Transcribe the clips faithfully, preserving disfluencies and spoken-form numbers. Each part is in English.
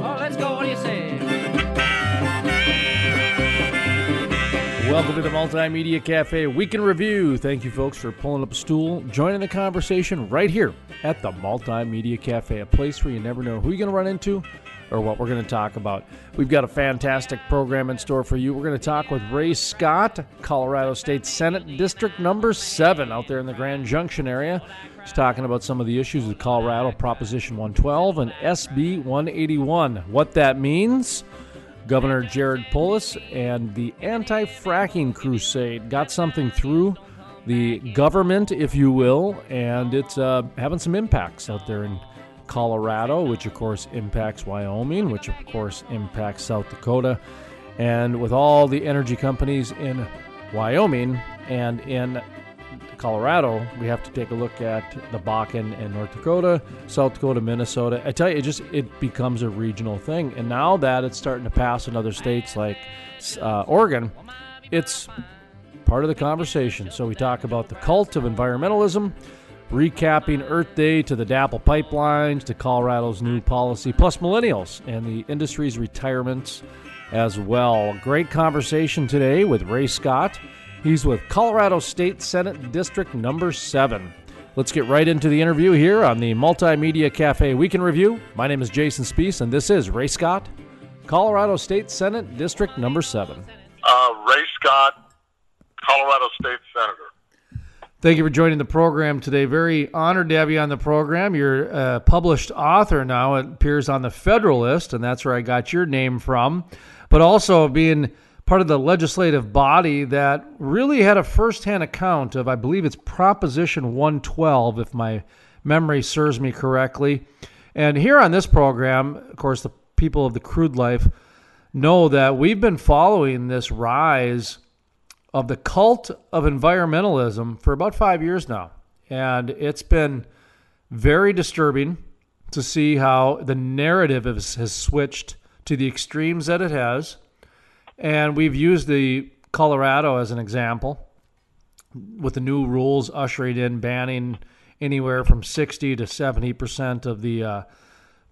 Oh, let's go, what do you say? Welcome to the Multimedia Cafe Week in Review. Thank you, folks, for pulling up a stool, joining the conversation right here at the Multimedia Cafe, a place where you never know who you're going to run into or what we're going to talk about. We've got a fantastic program in store for you. We're going to talk with Ray Scott, Colorado State Senate District number seven out there in the Grand Junction area. He's talking about some of the issues with Colorado Proposition one twelve and S B one eighty-one. What that means... Governor Jared Polis and the anti-fracking crusade got something through the government, if you will, and it's uh, having some impacts out there in Colorado, which, of course, impacts Wyoming, which, of course, impacts South Dakota. And with all the energy companies in Wyoming and in Colorado, we have to take a look at the Bakken and North Dakota, South Dakota, Minnesota. I tell you, it just it becomes a regional thing. And now that it's starting to pass in other states like uh, Oregon, it's part of the conversation. So we talk about the cult of environmentalism, recapping Earth Day to the D A P L pipelines, to Colorado's new policy, plus millennials and the industry's retirements as well. Great conversation today with Ray Scott. He's with Colorado State Senate District number seven. Let's get right into the interview here on the Multimedia Cafe Week in Review. My name is Jason Speece, and this is Ray Scott, Colorado State Senate District number seven. Uh, Ray Scott, Colorado State Senator. Thank you for joining the program today. Very honored to have you on the program. You're a published author now. It appears on the Federalist, and that's where I got your name from. But also being... part of the legislative body that really had a firsthand account of, I believe it's Proposition one twelve, if my memory serves me correctly. And here on this program, of course, the people of the Crude Life know that we've been following this rise of the cult of environmentalism for about five years now. And it's been very disturbing to see how the narrative has, has switched to the extremes that it has. And we've used the Colorado as an example with the new rules ushering in banning anywhere from sixty to seventy percent of the uh,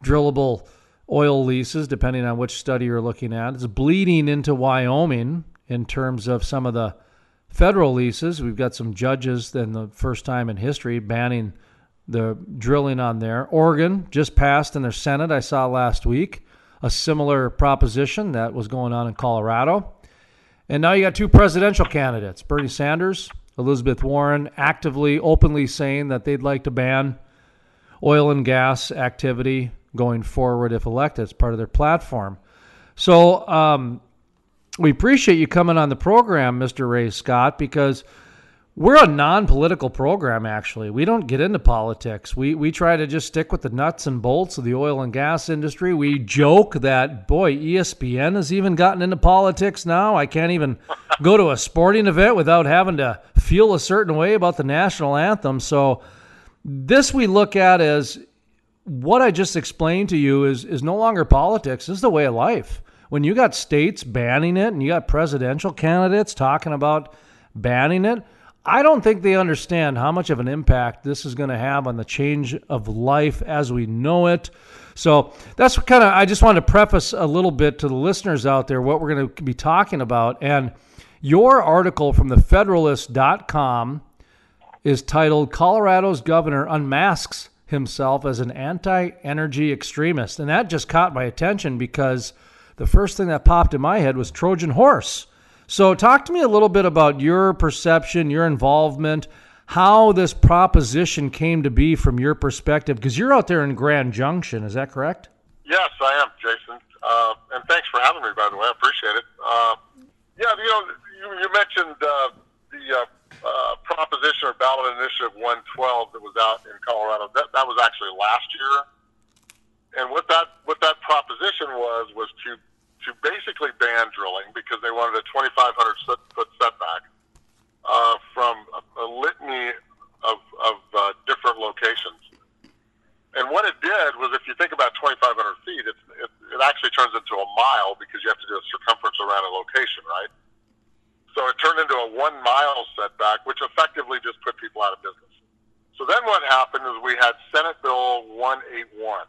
drillable oil leases, depending on which study you're looking at. It's bleeding into Wyoming in terms of some of the federal leases. We've got some judges, then the first time in history, banning the drilling on there. Oregon just passed in their Senate, I saw last week, a similar proposition that was going on in Colorado. And now you got two presidential candidates, Bernie Sanders, Elizabeth Warren, actively, openly saying that they'd like to ban oil and gas activity going forward if elected. It's part of their platform. So um, we appreciate you coming on the program, Mister Ray Scott, because we're a non-political program, actually. We don't get into politics. We we try to just stick with the nuts and bolts of the oil and gas industry. We joke that, boy, E S P N has even gotten into politics now. I can't even go to a sporting event without having to feel a certain way about the national anthem. So this we look at as what I just explained to you is, is no longer politics. This is the way of life. When you got states banning it and you got presidential candidates talking about banning it, I don't think they understand how much of an impact this is going to have on the change of life as we know it. So that's kind of, I just wanted to preface a little bit to the listeners out there what we're going to be talking about. And your article from the federalist dot com is titled, Colorado's Governor Unmasks Himself as an Anti-Energy Extremist. And that just caught my attention because the first thing that popped in my head was Trojan Horse. So talk to me a little bit about your perception, your involvement, how this proposition came to be from your perspective, because you're out there in Grand Junction, is that correct? Yes, I am, Jason. Uh, and thanks for having me, by the way. I appreciate it. Uh, yeah, you know, you, you mentioned uh, the uh, uh, proposition or ballot initiative one twelve that was out in Colorado. That, that was actually last year. And what that what that proposition was was to to basically ban drilling because they wanted a twenty-five hundred foot setback uh, from a, a litany of, of uh, different locations. And what it did was, if you think about twenty-five hundred feet, it, it, it actually turns into a mile because you have to do a circumference around a location, right? So it turned into a one-mile setback, which effectively just put people out of business. So then what happened is we had Senate Bill one eighty-one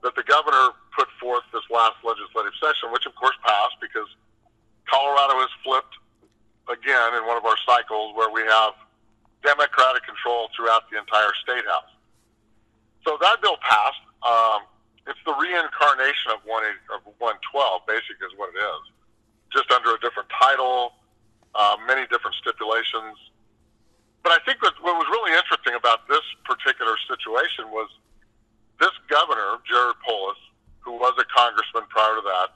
that the governor put forth this last legislative session, which of course passed because Colorado has flipped again in one of our cycles where we have Democratic control throughout the entire state house. So that bill passed. Um, it's the reincarnation of one twelve, basically, is what it is. Just under a different title, uh, many different stipulations. But I think what, what was really interesting about this particular situation was this governor, Jared Polis, who was a congressman prior to that,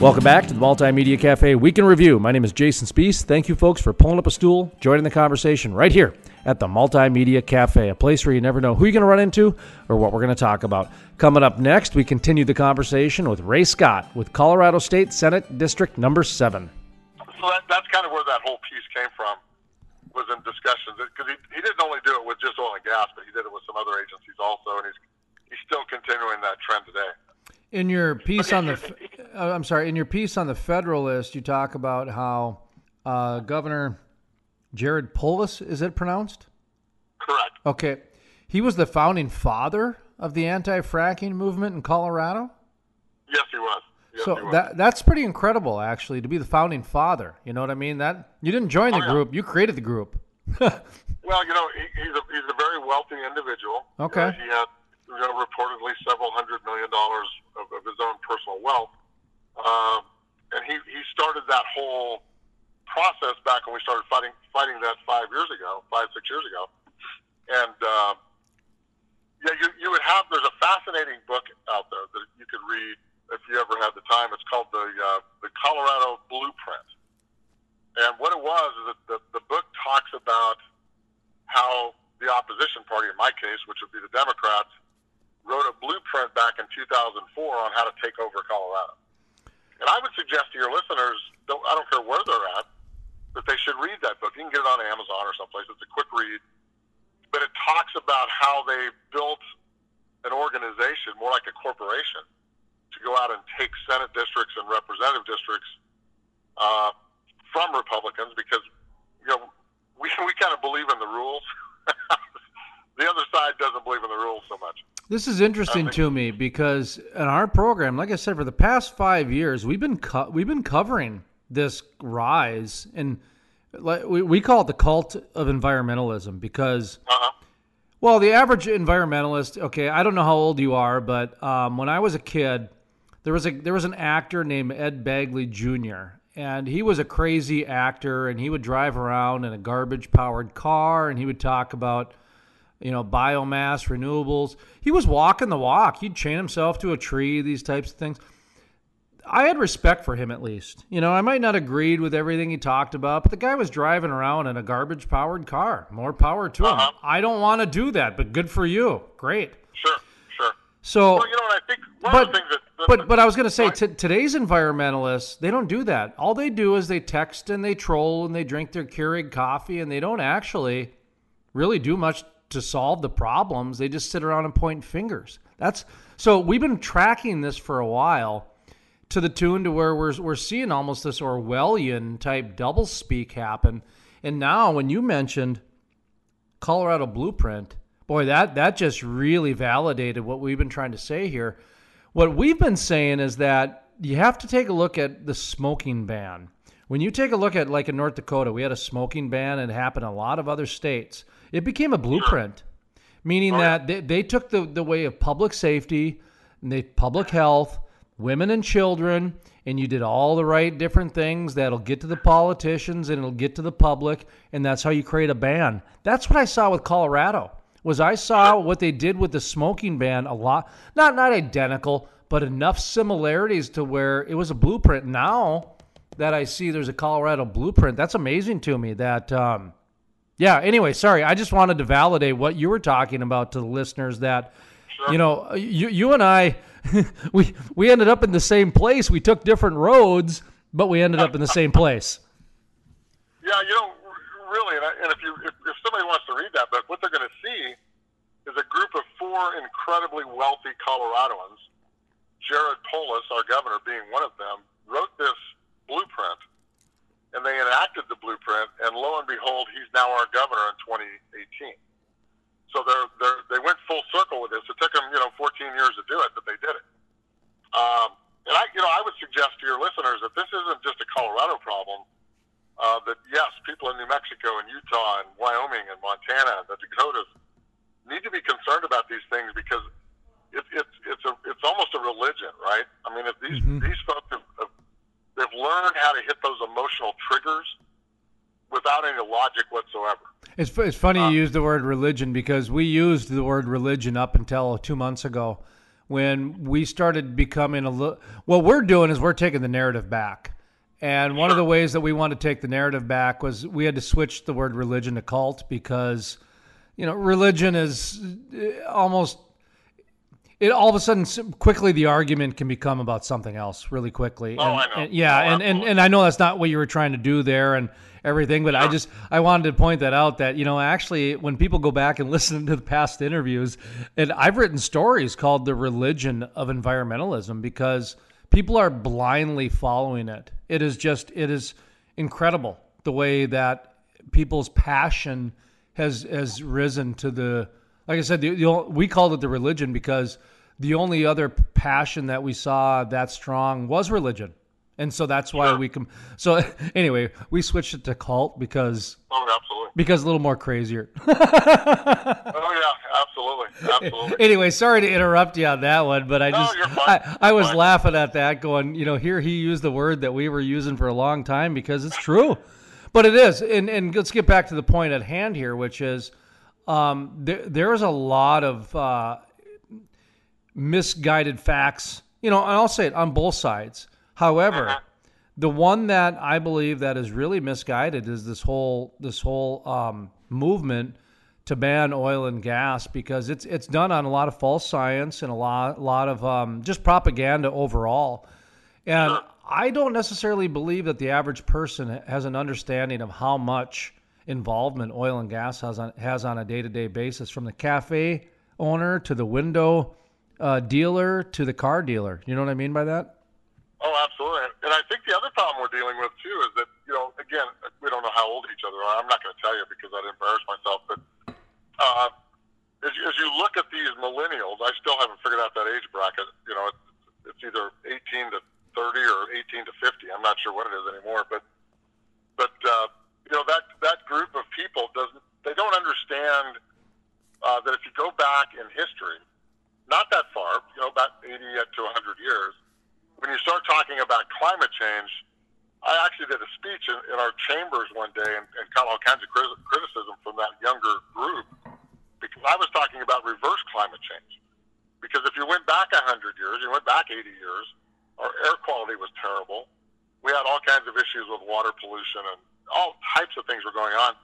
Welcome back to the Multimedia Cafe Week in Review. My name is Jason Spies. Thank you, folks, for pulling up a stool, joining the conversation right here at the Multimedia Cafe, a place where you never know who you're going to run into or what we're going to talk about. Coming up next, we continue the conversation with Ray Scott with Colorado State Senate District number seven. So that, that's kind of where that whole piece came from, was in discussions. Because he, he didn't only do it with just oil and gas, but he did it with some other agencies also, and he's, he's still continuing that trend today. In your piece on the, I'm sorry, in your piece on the Federalist, you talk about how uh, Governor Jared Polis, is it pronounced? Correct. Okay. He was the founding father of the anti-fracking movement in Colorado? Yes, he was. Yes, so he was. That, that's pretty incredible, actually, to be the founding father. You know what I mean? That you didn't join the oh, yeah. group. You created the group. Well, you know, he, he's, a, he's a very wealthy individual. Okay. You know, he had you know, reportedly several hundred million dollars of, of his own personal wealth. Um, and he, he started that whole process back when we started fighting fighting that five years ago, five, six years ago. And, uh, yeah, you, you would have, there's a fascinating book out there that you could read if you ever had the time. It's called the, uh, the Colorado Blueprint. And what it was is that the, the book talks about how the opposition party, in my case, which would be the Democrats, wrote a blueprint back in two thousand four on how to take over Colorado. And I would suggest to your listeners, don't, I don't care where they're at, that they should read that book. You can get it on Amazon or someplace. It's a quick read. But it talks about how they built an organization, more like a corporation, to go out and take Senate districts and representative districts uh, from Republicans because, you know, we, we kind of believe in the rules. The other side doesn't believe in the rules so much. This is interesting to me because in our program, like I said, for the past five years, we've been co- we've been covering this rise, and like, we we call it the cult of environmentalism because, uh-huh. well, the average environmentalist. Okay, I don't know how old you are, but um, when I was a kid, there was a there was an actor named Ed Begley Junior and he was a crazy actor, and he would drive around in a garbage powered car, and he would talk about, you know, biomass, renewables. He was walking the walk. He'd chain himself to a tree, these types of things. I had respect for him, at least. You know, I might not agreed with everything he talked about, but the guy was driving around in a garbage-powered car. More power to uh-huh. him. I don't want to do that, but good for you. Great. Sure, sure. So, well, you know what I think? One but, of the things that, that, but, but I was going to say, t- today's environmentalists, they don't do that. All they do is they text and they troll and they drink their Keurig coffee, and they don't actually really do much to solve the problems. They just sit around and point fingers. That's so we've been tracking this for a while to the tune to where we're we're seeing almost this Orwellian type doublespeak happen. And now when you mentioned Colorado Blueprint, boy, that that just really validated what we've been trying to say here. What we've been saying is that you have to take a look at the smoking ban. When you take a look at, like in North Dakota, we had a smoking ban, and it happened in a lot of other states. It became a blueprint, meaning that they, they took the, the way of public safety, and they public health, women and children, and you did all the right different things that'll get to the politicians and it'll get to the public, and that's how you create a ban. That's what I saw with Colorado, was I saw what they did with the smoking ban a lot. Not not identical, but enough similarities to where it was a blueprint. Now that I see there's a Colorado blueprint, that's amazing to me that... um Yeah, anyway, sorry. I just wanted to validate what you were talking about to the listeners that, sure. you know, you, you and I, we we ended up in the same place. We took different roads, but we ended up in the same place. Yeah, you know, really, and, I, and if, you, if, if somebody wants to read that book, what they're going to see is a group of four incredibly wealthy Coloradoans, Jared Polis, our governor, being one of them, wrote this blueprint. And they enacted the blueprint, and lo and behold, he's now our governor in twenty eighteen. So they're, they're, they went full circle with this. It took them, you know, fourteen years to do it, but they did it. Um, And I, you know, I would suggest to your listeners that this isn't just a Colorado problem. Uh, that yes, people in New Mexico and Utah and Wyoming and Montana and the Dakotas need to be concerned about these things, because it's it's it's a it's almost a religion, right? I mean, if these mm-hmm. these folks have, have they've learned how to hit those emotional triggers without any logic whatsoever. It's it's funny um, you use the word religion, because we used the word religion up until two months ago, when we started becoming a little, what we're doing is we're taking the narrative back. And one sure. of the ways that we wanted to take the narrative back was we had to switch the word religion to cult, because, you know, religion is almost, it all of a sudden quickly the argument can become about something else really quickly. Oh, and, I know. And, yeah, oh, and, and, and I know that's not what you were trying to do there and everything, but sure. I just, I wanted to point that out, that, you know, actually when people go back and listen to the past interviews, and I've written stories called The Religion of Environmentalism, because people are blindly following it. It is just, it is incredible the way that people's passion has has risen to the, like I said, the, the, we called it the religion, because the only other passion that we saw that strong was religion. And so that's why sure. we com- so anyway, we switched it to cult, because oh, absolutely. Because a little more crazier. Oh yeah, absolutely. Absolutely. Anyway, sorry to interrupt you on that one, but I no, just you're fine. I, I was fine. laughing at that, going, you know, here he used the word that we were using for a long time, because it's true. But it is. And and let's get back to the point at hand here, which is um there there is a lot of uh, misguided facts, you know, and I'll say it, on both sides. However, the one that I believe that is really misguided is this whole this whole um, movement to ban oil and gas, because it's it's done on a lot of false science and a lot lot of um, just propaganda overall. And sure. I don't necessarily believe that the average person has an understanding of how much involvement oil and gas has on, has on a day-to-day basis, from the cafe owner to the window uh, dealer to the car dealer. You know what I mean by that? Oh, absolutely. And I think the other problem we're dealing with, too, is that, you know, again, we don't know how old each other are. I'm not going to tell you because I'd embarrass myself. But uh, as, as you look at these millennials, I still haven't figured out that age bracket. You know, it's, it's either eighteen to thirty or eighteen to fifty. I'm not sure what it is anymore. But, but uh, you know, that, that group of people, doesn't they don't understand uh, that if you go back in history, not that far, you know, about eighty to one hundred years, when you start talking about climate change, I actually did a speech in, in our chambers one day and, and got all kinds of cri- criticism from that younger group, because I was talking about reverse climate change. Because if you went back one hundred years, you went back eighty years, our air quality was terrible. We had all kinds of issues with water pollution and all types of things were going on.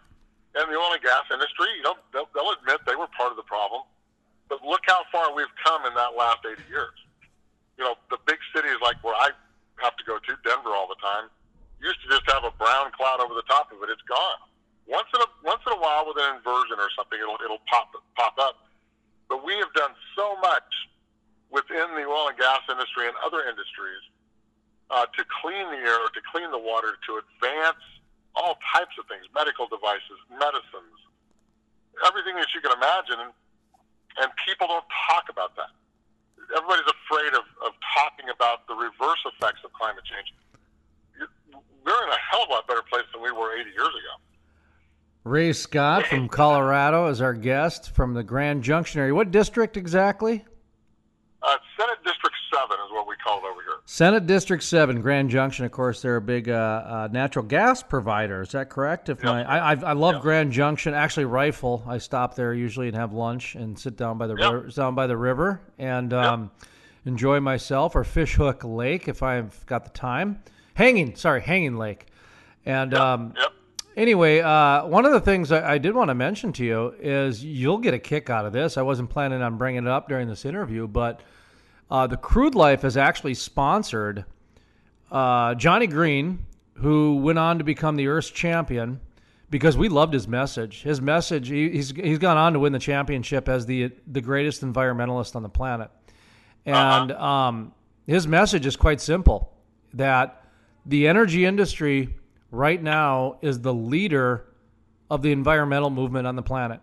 And the oil and gas industry, you know, they'll, they'll admit they were part of the problem. But look how far we've come in that last eighty years. You know, the big cities like where I have to go to, Denver, all the time, used to just have a brown cloud over the top of it. It's gone. Once in a once in a while, with an inversion or something, it'll it'll pop pop up. But we have done so much within the oil and gas industry and other industries uh, to clean the air, to clean the water, to advance all types of things, medical devices, medicines, everything that you can imagine, and, and people don't talk about that. Everybody's afraid of, of talking about the reverse effects of climate change. We're in a hell of a lot better place than we were eighty years ago. Ray Scott from Colorado is our guest from the Grand Junction area. What district exactly? Uh, Senate District seven is what we call it over here. Senate District seven, Grand Junction. Of course, they're a big uh, uh, natural gas provider. Is that correct? If yep. my, I, I love yep. Grand Junction. Actually, Rifle. I stop there usually and have lunch and sit down by the yep. river, down by the river and um, yep. enjoy myself, or Fishhook Lake if I've got the time. Hanging, sorry, Hanging Lake. And yep. Um, yep. anyway, uh, one of the things I, I did want to mention to you is you'll get a kick out of this. I wasn't planning on bringing it up during this interview, but Uh, the Crude Life has actually sponsored uh, Johnny Green, who went on to become the Earth's champion, because we loved his message. His message, he, he's he's gone on to win the championship as the the greatest environmentalist on the planet. And uh-huh. um, his message is quite simple, that the energy industry right now is the leader of the environmental movement on the planet.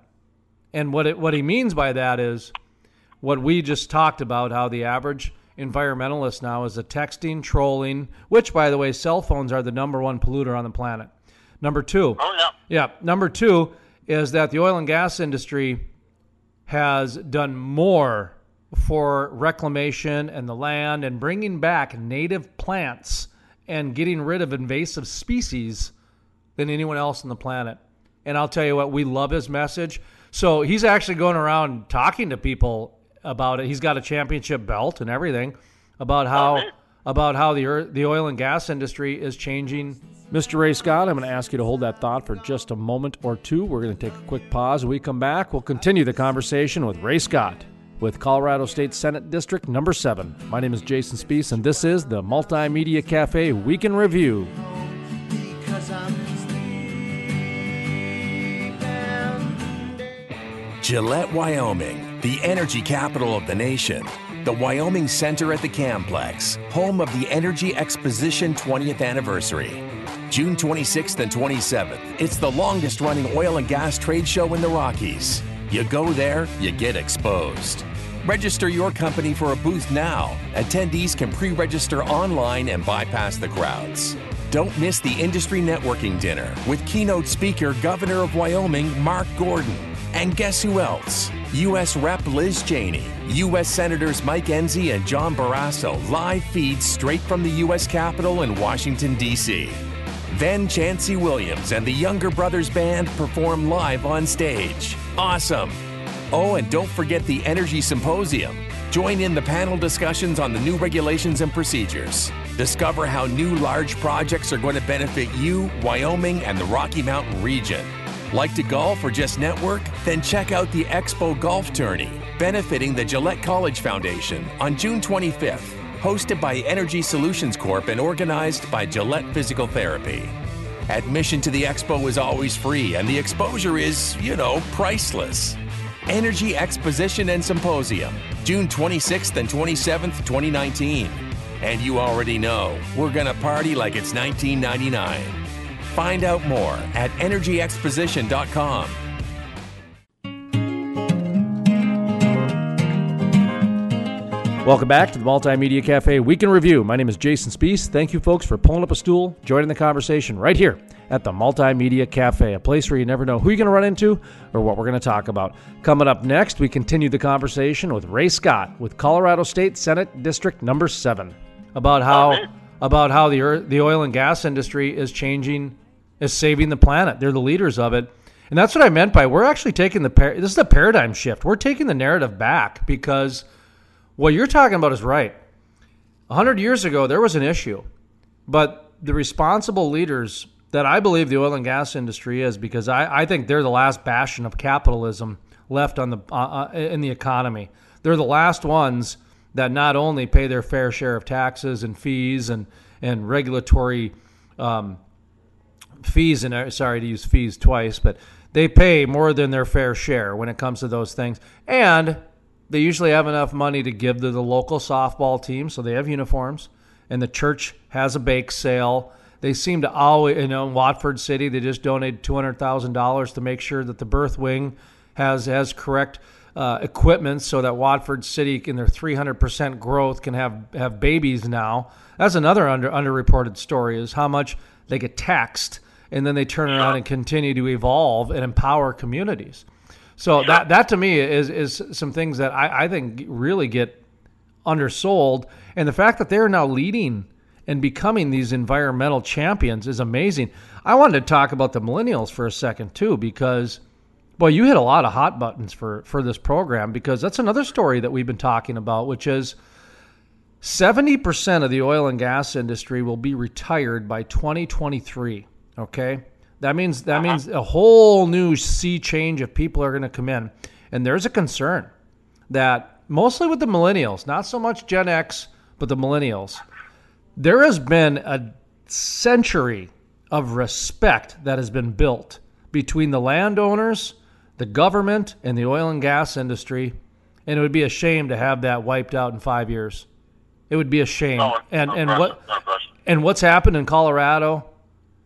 And what it, what he means by that is what we just talked about, how the average environmentalists now is the texting, trolling, which, by the way, cell phones are the number one polluter on the planet. Number two. Oh, no. Yeah. Number two is that the oil and gas industry has done more for reclamation and the land and bringing back native plants and getting rid of invasive species than anyone else on the planet. And I'll tell you what, we love his message. So he's actually going around talking to people about it. He's got a championship belt and everything about how oh, about how the earth, the oil and gas industry is changing. Mister Ray Scott, I'm going to ask you to hold that thought for just a moment or two. We're going to take a quick pause. When we come back, we'll continue the conversation with Ray Scott with Colorado State Senate District number seven. My name is Jason Speece, and this is the Multimedia Cafe Week in Review. Gillette, Wyoming, the energy capital of the nation. The Wyoming Center at the Camplex, home of the Energy Exposition twentieth anniversary. June twenty-sixth and twenty-seventh, it's the longest-running oil and gas trade show in the Rockies. You go there, you get exposed. Register your company for a booth now. Attendees can pre-register online and bypass the crowds. Don't miss the industry networking dinner with keynote speaker Governor of Wyoming Mark Gordon. And guess who else? U S Rep Liz Cheney, U S Senators Mike Enzi and John Barrasso live feed straight from the U S Capitol in Washington, D C. Then Chancy Williams and the Younger Brothers Band perform live on stage. Awesome! Oh, and don't forget the Energy Symposium. Join in the panel discussions on the new regulations and procedures. Discover how new large projects are going to benefit you, Wyoming, and the Rocky Mountain region. Like to golf or just network? Then check out the Expo Golf Tourney, benefiting the Gillette College Foundation on June twenty-fifth, hosted by Energy Solutions Corp and organized by Gillette Physical Therapy. Admission to the Expo is always free, and the exposure is, you know, priceless. Energy Exposition and Symposium, June twenty-sixth and twenty-seventh, twenty nineteen. And you already know, we're gonna party like it's nineteen ninety-nine. Find out more at energy exposition dot com. Welcome back to the Multimedia Cafe Week in Review. My name is Jason Speece. Thank you, folks, for pulling up a stool, joining the conversation right here at the Multimedia Cafe, a place where you never know who you're going to run into or what we're going to talk about. Coming up next, we continue the conversation with Ray Scott with Colorado State Senate District number seven about how about how the earth, the oil and gas industry is changing, is saving the planet. They're the leaders of it. And that's what I meant by we're actually taking the par- this is the paradigm shift. We're taking the narrative back because what you're talking about is right. one hundred years ago, there was an issue. But the responsible leaders that I believe the oil and gas industry is, because I, I think they're the last bastion of capitalism left on the uh, in the economy. They're the last ones that not only pay their fair share of taxes and fees and, and regulatory um, fees, and sorry to use fees twice, but they pay more than their fair share when it comes to those things. And they usually have enough money to give to the local softball team, so they have uniforms, and the church has a bake sale. They seem to always, you know, in Watford City, they just donated two hundred thousand dollars to make sure that the birth wing has, has correct Uh, equipment so that Watford City in their three hundred percent growth can have, have babies now. That's another under underreported story is how much they get taxed and then they turn yeah. around and continue to evolve and empower communities. So yeah. that that to me is is some things that I, I think really get undersold. And the fact that they're now leading and becoming these environmental champions is amazing. I wanted to talk about the millennials for a second too, because well, you hit a lot of hot buttons for, for this program, because that's another story that we've been talking about, which is seventy percent of the oil and gas industry will be retired by twenty twenty-three, okay? That means that uh-huh. means a whole new sea change of people are going to come in. And there's a concern that mostly with the millennials, not so much Gen X, but the millennials, there has been a century of respect that has been built between the landowners, the government, and the oil and gas industry, and it would be a shame to have that wiped out in five years. It would be a shame. No, and no and pressure, what no and what's happened in Colorado,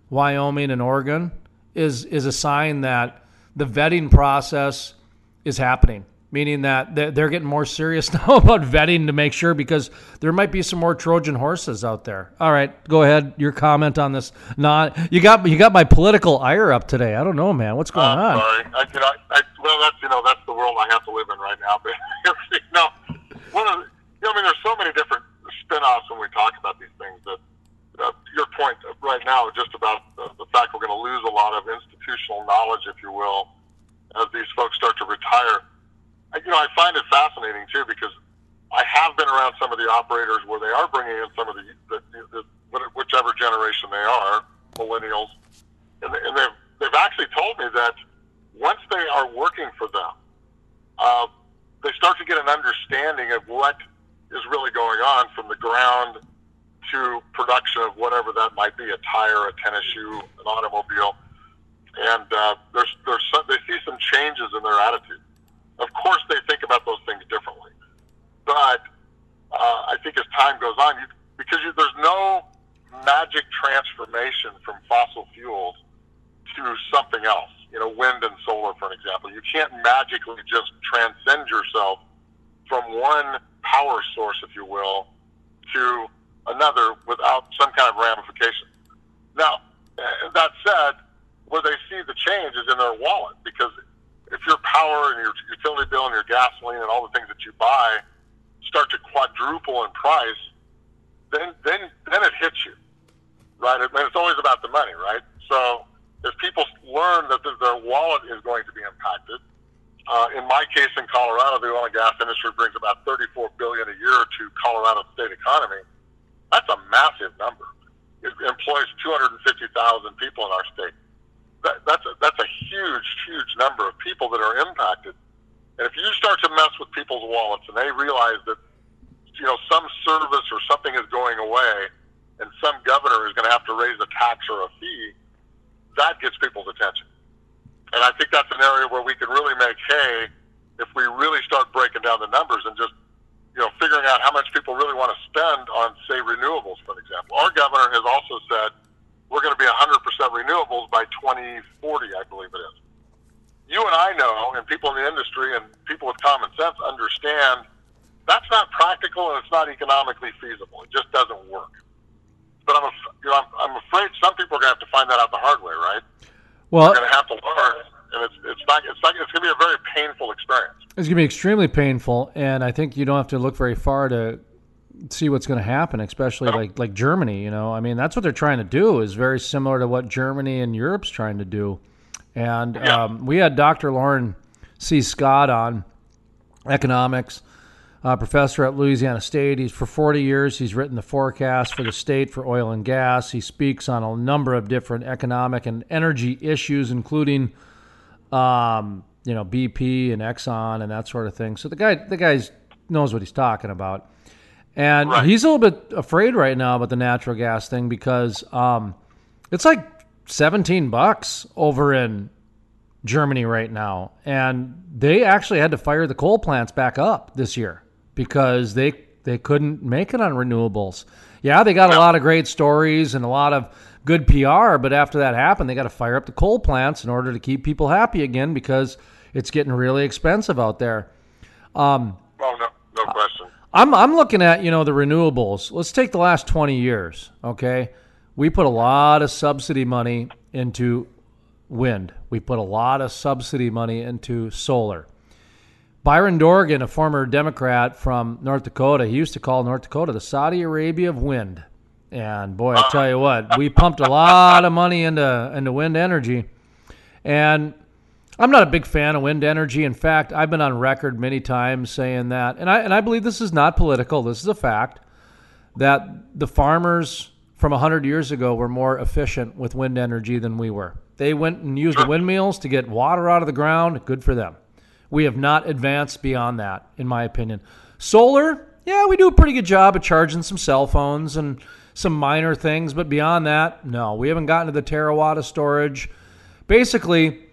Wyoming, and Oregon is is a sign that the vetting process is happening. meaning that they're getting more serious now about vetting to make sure, because there might be some more Trojan horses out there. All right, go ahead. Your comment on this. Not you got you got my political ire up today. I don't know, man. What's going uh, on? Sorry, I, I, I, well, that's you know that's the world I have to live in right now. But you know, one of the, you know, I mean, there's so many different spinoffs when we talk about these things that. Uh, your point right now is just about uh, the fact we're going to lose a lot of institutional knowledge, if you will, as these folks start to retire. I, you know, I find it fascinating, too, because I have been around some of the operators where they are bringing in some of the, the, the, the whichever generation they are, millennials, and, and they've, they've actually told me that once they are working for them, uh, they start to get an understanding of what is really going on from the ground to production of whatever that might be, a tire, a tennis shoe, an automobile, and uh, there's, there's some, they see some changes in their attitude. Of course, they think about those things differently, but uh, I think as time goes on, you, because you, there's no magic transformation from fossil fuels to something else, you know, wind and solar, for an example. You can't magically just transcend yourself from one power source, if you will, to another without some kind of ramification. Now, that said, where they see the change is in their wallet, because if your power and your utility bill and your gasoline and all the things that you buy start to quadruple in price, then then then it hits you, right? I mean, it's always about the money, right? So if people learn that their wallet is going to be impacted, uh, in my case in Colorado, the oil and gas industry brings about thirty-four billion dollars a year to Colorado's state economy. That's a massive number. It employs two hundred fifty thousand people in our state. That, that's, a, that's a huge, huge number of people that are impacted. And if you start to mess with people's wallets and they realize that, you know, some service or something is going away and some governor is going to have to raise a tax or a fee, that gets people's attention. And I think that's an area where we can really make hay if we really start breaking down the numbers and just, you know, figuring out how much people really want to spend on, say, renewables, for example. Our governor has also said we're going to be one hundred percent renewables by twenty forty, I believe it is. You and I know, and people in the industry and people with common sense understand, that's not practical and it's not economically feasible. It just doesn't work. But I'm, you know, I'm, I'm afraid some people are going to have to find that out the hard way, right? Well, they're going to have to learn, and it's, it's not, it's not, it's going to be a very painful experience. It's going to be extremely painful, and I think you don't have to look very far to see what's going to happen, especially like, like Germany. You know, I mean, that's what they're trying to do, is very similar to what Germany and Europe's trying to do. And yeah. um, we had Doctor Lauren C. Scott on, economics, uh, professor at Louisiana State. He's for forty years. He's written the forecast for the state for oil and gas. He speaks on a number of different economic and energy issues, including Um, you know, B P and Exxon and that sort of thing. So the guy, the guy knows what he's talking about. And right. He's a little bit afraid right now about the natural gas thing, because um, it's like seventeen bucks over in Germany right now. And they actually had to fire the coal plants back up this year because they, they couldn't make it on renewables. Yeah, they got a lot of great stories and a lot of good P R, but after that happened, they got to fire up the coal plants in order to keep people happy again, because it's getting really expensive out there. Um, oh, no, no question. I'm I'm looking at, you know, the renewables. Let's take the last twenty years, okay? We put a lot of subsidy money into wind. We put a lot of subsidy money into solar. Byron Dorgan, a former Democrat from North Dakota, he used to call North Dakota the Saudi Arabia of wind. And boy, I tell you what, we pumped a lot of money into into wind energy. And I'm not a big fan of wind energy. In fact, I've been on record many times saying that, and I and I believe this is not political. This is a fact that the farmers from one hundred years ago were more efficient with wind energy than we were. They went and used the windmills to get water out of the ground. Good for them. We have not advanced beyond that, in my opinion. Solar, yeah, we do a pretty good job of charging some cell phones and some minor things, but beyond that, no, we haven't gotten to the terawatt of storage. Basically,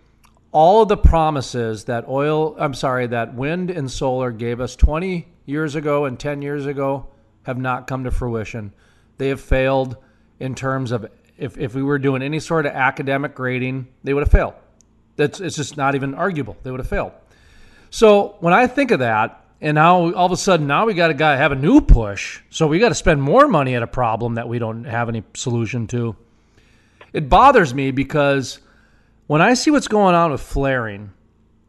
all of the promises that oil, I'm sorry, that wind and solar gave us twenty years ago and ten years ago have not come to fruition. They have failed in terms of, if, if we were doing any sort of academic grading, they would have failed. That's, it's just not even arguable. They would have failed. So when I think of that, and now all of a sudden now we got to got have a new push, so we got to spend more money at a problem that we don't have any solution to. It bothers me because when I see what's going on with flaring,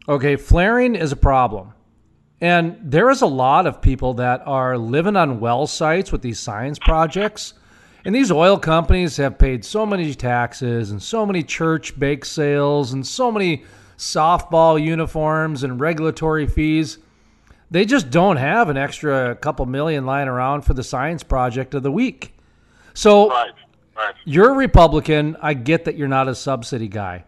okay, flaring is a problem. And there is a lot of people that are living on well sites with these science projects. And these oil companies have paid so many taxes and so many church bake sales and so many softball uniforms and regulatory fees. They just don't have an extra couple million lying around for the science project of the week. So right. Right. You're a Republican. I get that you're not a subsidy guy.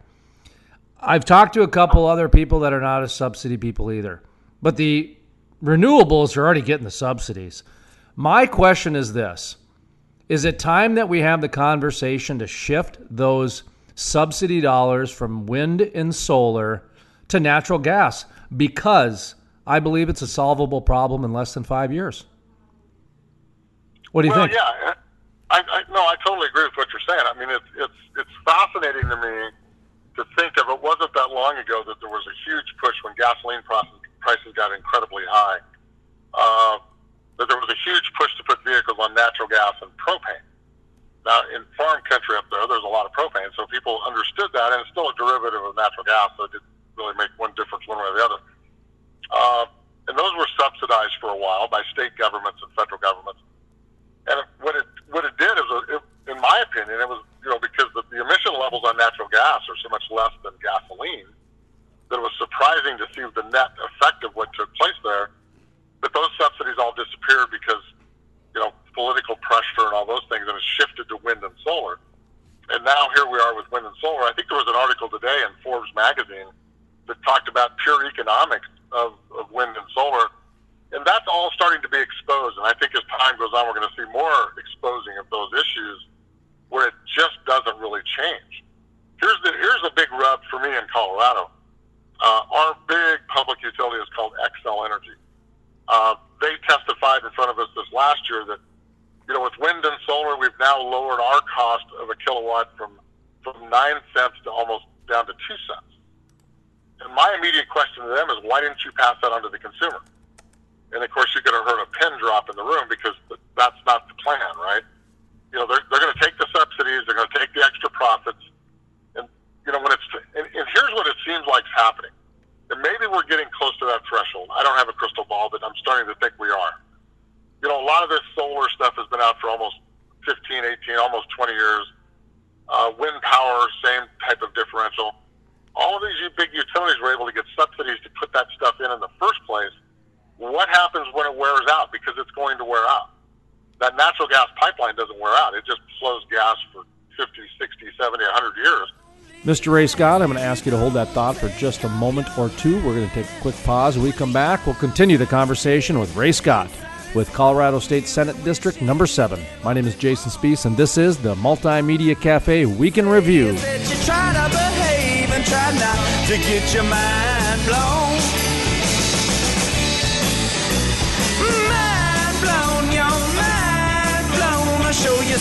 I've talked to a couple other people that are not a subsidy people either. But the renewables are already getting the subsidies. My question is this. Is it time that we have the conversation to shift those subsidy dollars from wind and solar to natural gas? Because I believe it's a solvable problem in less than five years. What do you well, think? Yeah, I, I, no, I totally agree with what you're saying. I mean, it's, it's, it's fascinating to me to think of it wasn't that long ago that there was a huge push when gasoline prices got incredibly high. Uh, that there was a huge push to put vehicles on natural gas and propane. Now, in farm country up there, there's a lot of propane, so people understood that, and it's still a derivative of natural gas, so it didn't really make one difference one way or the other. Uh, and those were subsidized for a while by state governments and federal governments. And what it what it did is, it, in my opinion, it was, you know, because the, the emission levels on natural gas are so much less than gasoline, that it was surprising to see the net effect of what took place there. But those subsidies all disappeared because, you know, political pressure and all those things, and it shifted to wind and solar. And now here we are with wind and solar. I think there was an article today in Forbes magazine that talked about pure economics of, of wind and solar, and that's all starting to be exposed. And I think as time goes on, we're going to see more exposing of those issues where it just doesn't really change. Here's the here's a big rub for me in Colorado. Uh, our big public utility is called Xcel Energy. Uh, they testified in front of us this last year that, you know, with wind and solar, we've now lowered our cost of a kilowatt from, from nine cents to almost down to two cents. And my immediate question to them is, why didn't you pass that on to the consumer? And of course, you could have heard a pin drop in the room, because that's not the plan, right? You know, they're, they're going to take the subsidies, they're going to take the extra profits. And, you know, when it's, and, and here's what it seems like is happening. And maybe we're getting close to that threshold. I don't have a crystal ball, but I'm starting to think we are. You know, a lot of this solar stuff has been out for almost fifteen, eighteen, almost twenty years. Uh, wind power, same type of differential. All of these big utilities were able to get subsidies to put that stuff in in the first place. What happens when it wears out? Because it's going to wear out. That natural gas pipeline doesn't wear out. It just flows gas for fifty, sixty, seventy, one hundred years. Mister Ray Scott, I'm going to ask you to hold that thought for just a moment or two. We're going to take a quick pause. When we come back, we'll continue the conversation with Ray Scott with Colorado State Senate District number seven. My name is Jason Speece, and this is the Multimedia Cafe Week in Review. Try not to get your mind blown. Mind blown, your mind blown. I'll show you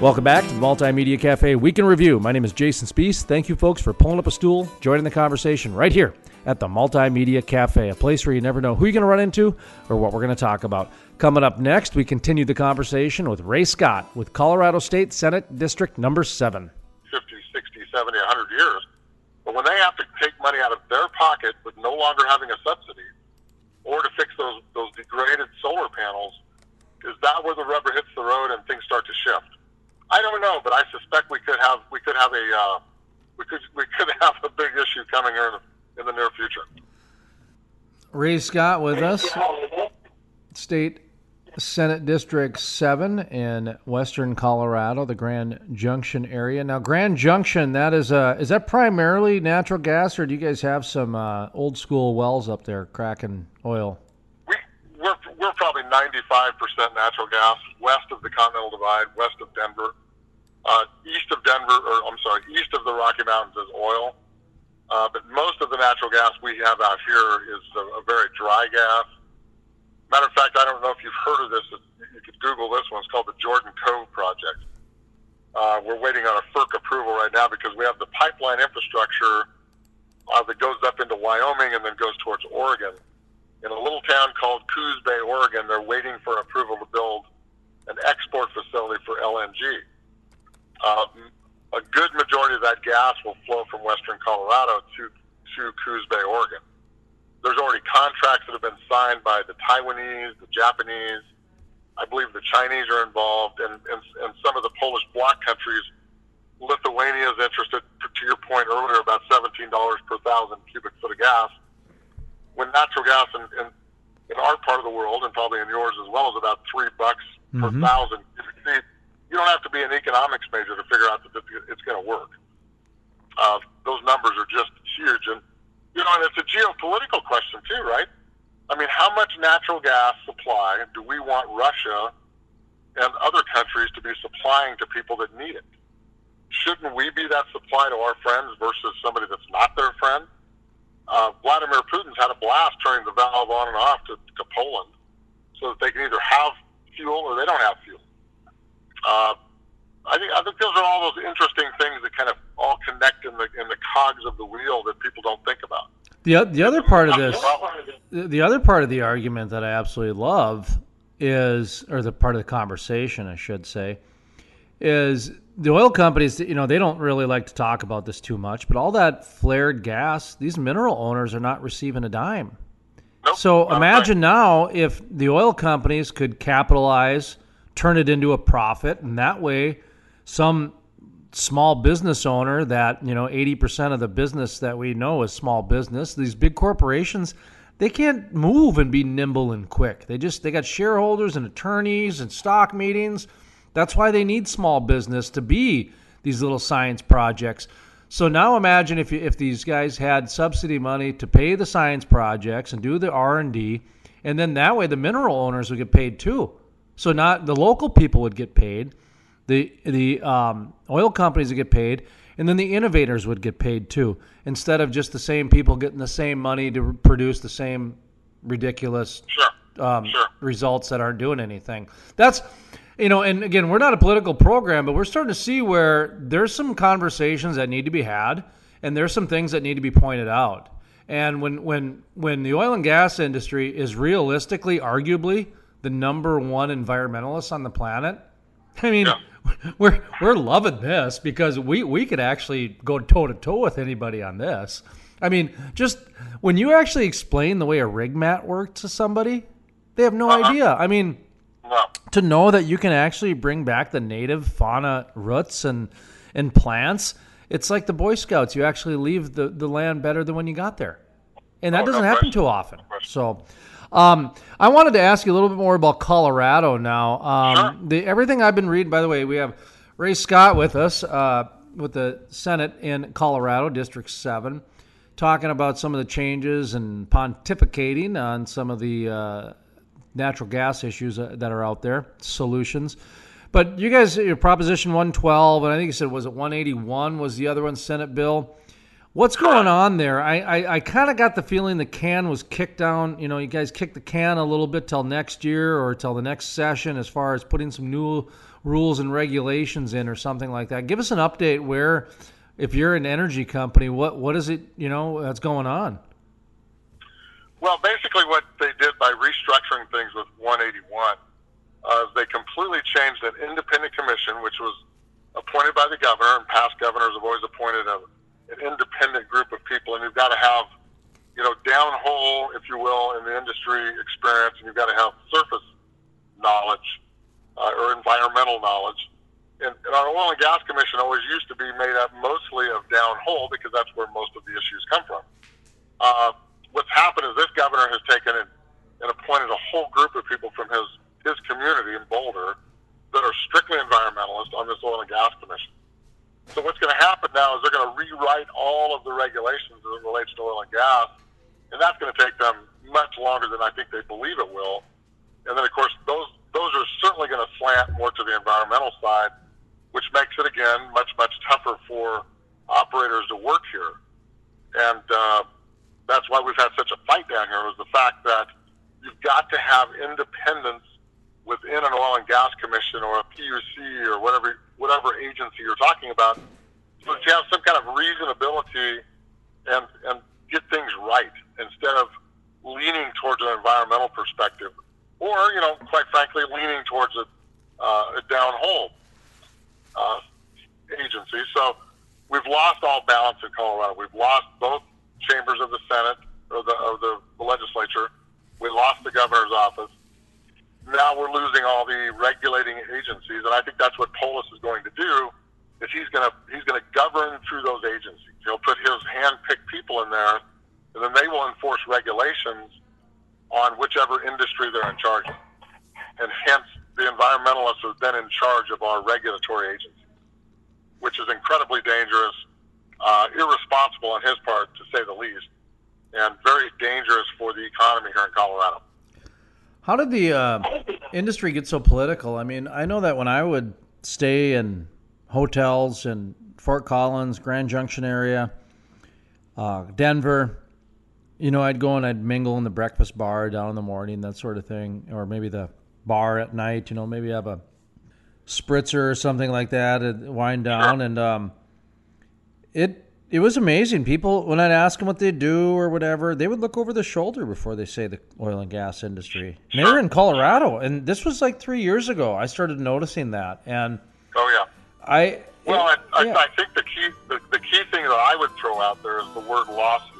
Welcome back to the Multimedia Cafe Week in Review. My name is Jason Speece. Thank you, folks, for pulling up a stool, joining the conversation right here at the Multimedia Cafe, a place where you never know who you're going to run into or what we're going to talk about. Coming up next, we continue the conversation with Ray Scott with Colorado State Senate District number seven. fifty, sixty, seventy, one hundred years. But when they have to take money out of their pocket with no longer having a subsidy, or to fix those, those degraded solar panels, is that where the rubber hits the road and things start to shift? I don't know, but I suspect we could have we could have a uh, we could we could have a big issue coming in in the near future. Ray Scott with us, State Senate District seven in western Colorado, the Grand Junction area. Now, Grand Junction, that is uh, is that primarily natural gas, or do you guys have some uh, old school wells up there cracking oil? We we're, we're probably ninety-five percent natural gas west of the Continental Divide, west of Denver. Uh, east of Denver, or I'm sorry, east of the Rocky Mountains is oil, uh, but most of the natural gas we have out here is a, a very dry gas. Matter of fact, I don't know if you've heard of this. You could Google this one. It's called the Jordan Cove Project. Uh, we're waiting on a F E R C approval right now because we have the pipeline infrastructure uh, that goes up into Wyoming and then goes towards Oregon. In a little town called Coos Bay, Oregon, they're waiting for approval to build an export facility for L N G. Uh, a good majority of that gas will flow from western Colorado to, to Coos Bay, Oregon. There's already contracts that have been signed by the Taiwanese, the Japanese, I believe the Chinese are involved, and, and, and some of the Polish bloc countries. Lithuania is interested, to your point earlier, about seventeen dollars per thousand cubic foot of gas. When natural gas in, in, in our part of the world, and probably in yours as well, is about three bucks mm-hmm. per thousand cubic feet. You don't have to be an economics major to figure out that it's going to work. Uh, those numbers are just huge. And, you know, and it's a geopolitical question too, right? I mean, how much natural gas supply do we want Russia and other countries to be supplying to people that need it? Shouldn't we be that supply to our friends versus somebody that's not their friend? Uh, Vladimir Putin's had a blast turning the valve on and off to, to Poland so that they can either have fuel or they don't have fuel. Uh, I think I think those are all those interesting things that kind of all connect in the in the cogs of the wheel that people don't think about. The the other part of this, the other part of the argument that I absolutely love is, or the part of the conversation I should say, is the oil companies. You know, they don't really like to talk about this too much, but all that flared gas, these mineral owners are not receiving a dime. Nope, so imagine right. now if the oil companies could capitalize. Turn it into a profit, and that way some small business owner that, you know, eighty percent of the business that we know is small business, these big corporations, they can't move and be nimble and quick. They just, they got shareholders and attorneys and stock meetings. That's why they need small business to be these little science projects. So now imagine if you, if these guys had subsidy money to pay the science projects and do the R and D, and then that way the mineral owners would get paid too. So not the local people would get paid, the the um, oil companies would get paid, and then the innovators would get paid too, instead of just the same people getting the same money to produce the same ridiculous sure. Um, sure. results that aren't doing anything. That's, you know, and again, we're not a political program, but we're starting to see where there's some conversations that need to be had, and there's some things that need to be pointed out. And when when when the oil and gas industry is realistically, arguably, the number one environmentalist on the planet. I mean, yeah. we're we're loving this because we, we could actually go toe-to-toe with anybody on this. I mean, just when you actually explain the way a rig mat works to somebody, they have no uh-huh. idea. I mean, yeah. to know that you can actually bring back the native fauna roots and, and plants, it's like the Boy Scouts. You actually leave the, the land better than when you got there. And that oh, doesn't no happen question. too often. No so... Um, I wanted to ask you a little bit more about Colorado now. Um, sure. the, everything I've been reading, by the way, we have Ray Scott with us, uh, with the Senate in Colorado, District seven, talking about some of the changes and pontificating on some of the uh, natural gas issues that are out there, solutions. But you guys, your Proposition one twelve, and I think you said, was it one eighty-one was the other one, Senate bill? What's going on there? I, I, I kind of got the feeling the can was kicked down. You know, you guys kicked the can a little bit till next year or till the next session as far as putting some new rules and regulations in or something like that. Give us an update where, if you're an energy company, what, what is it, you know, that's going on? Well, basically what they did by restructuring things with one eighty-one uh, is they completely changed an independent commission, which was appointed by the governor, and past governors have always appointed a an independent group of people, and you've got to have, you know, downhole, if you will, in the industry experience, and you've got to have surface knowledge uh, or environmental knowledge. And, and our Oil and Gas Commission always used to be made up mostly of downhole because that's where most of the issues come from. Uh, what's happened is this governor has taken and, and appointed a whole group of people from his, his community in Boulder that are strictly environmentalists on this Oil and Gas Commission. So what's going to happen now is they're going to rewrite all of the regulations as it relates to oil and gas, and that's going to take them much longer than I think they believe it will. And then, of course, those those are certainly going to slant more to the environmental side, which makes it, again, much, much tougher for operators to work here. And uh, that's why we've had such a fight down here, was the fact that you've got to have independence within an Oil and Gas Commission or a P U C or whatever whatever agency you're talking about, so that you have some kind of reasonability and and get things right instead of leaning towards an environmental perspective, or, you know, quite frankly, leaning towards a, uh, a downhole uh, agency. So we've lost all balance in Colorado. We've lost both chambers of the Senate or the of the, the legislature. We lost the governor's office. Now we're losing all the regulating agencies, and I think that's what Polis is going to do, is he's going to he's going to govern through those agencies. He'll put his hand-picked people in there, and then they will enforce regulations on whichever industry they're in charge of. And hence, the environmentalists are then in charge of our regulatory agencies, which is incredibly dangerous, uh, irresponsible on his part, to say the least, and very dangerous for the economy here in Colorado. How did the uh, industry get so political? I mean, I know that when I would stay in hotels in Fort Collins, Grand Junction area, uh, Denver, you know, I'd go and I'd mingle in the breakfast bar down in the morning, that sort of thing, or maybe the bar at night, you know, maybe have a spritzer or something like that, and wind down. And um, it it was amazing. People, when I'd ask them what they do or whatever, they would look over the shoulder before they say the oil and gas industry. And they were in Colorado, and this was like three years ago. I started noticing that. And oh yeah, I well, it, I, yeah. I think the key the, the key thing that I would throw out there is the word lawsuit.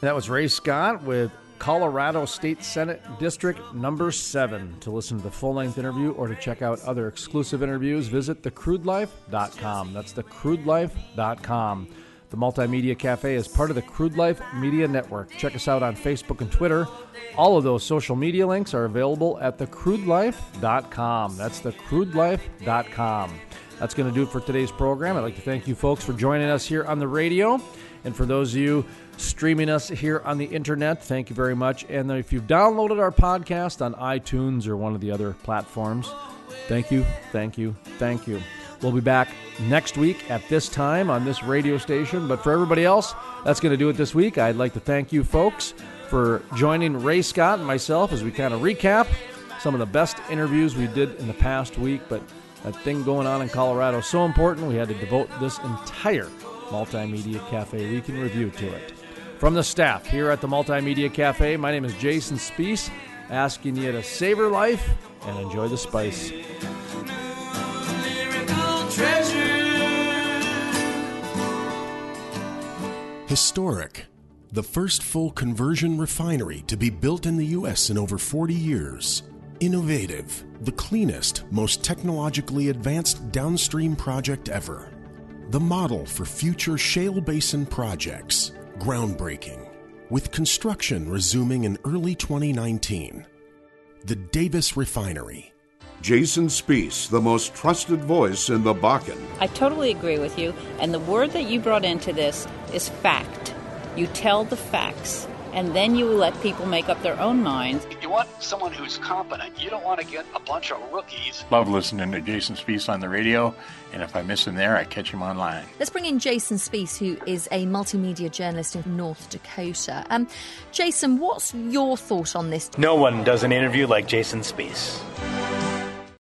That was Ray Scott with Colorado State Senate District number seven. To listen to the full-length interview or to check out other exclusive interviews, visit the crude life dot com. That's the crude life dot com. The Multimedia Cafe is part of the Crude Life Media Network. Check us out on Facebook and Twitter. All of those social media links are available at the crude life dot com. That's the crude life dot com. That's going to do it for today's program. I'd like to thank you folks for joining us here on the radio. And for those of you streaming us here on the internet, thank you very much. And if you've downloaded our podcast on iTunes or one of the other platforms, thank you, thank you, thank you. We'll be back next week at this time on this radio station. But for everybody else, that's going to do it this week. I'd like to thank you folks for joining Ray Scott and myself as we kind of recap some of the best interviews we did in the past week. But that thing going on in Colorado is so important, we had to devote this entire Multimedia Cafe Week in Review to it. From the staff here at the Multimedia Cafe, my name is Jason Spies, asking you to savor life and enjoy the spice. Historic, the first full conversion refinery to be built in the U S in over forty years. Innovative, the cleanest, most technologically advanced downstream project ever. The model for future shale basin projects. Groundbreaking, with construction resuming in early twenty nineteen. The Davis Refinery. Jason Spies, the most trusted voice in the Bakken. I totally agree with you, and the word that you brought into this is fact. You tell the facts, and then you let people make up their own minds. You want someone who's competent. You don't want to get a bunch of rookies. Love listening to Jason Spies on the radio, and if I miss him there, I catch him online. Let's bring in Jason Spies, who is a multimedia journalist in North Dakota. Um, Jason, what's your thought on this? No one does an interview like Jason Spies.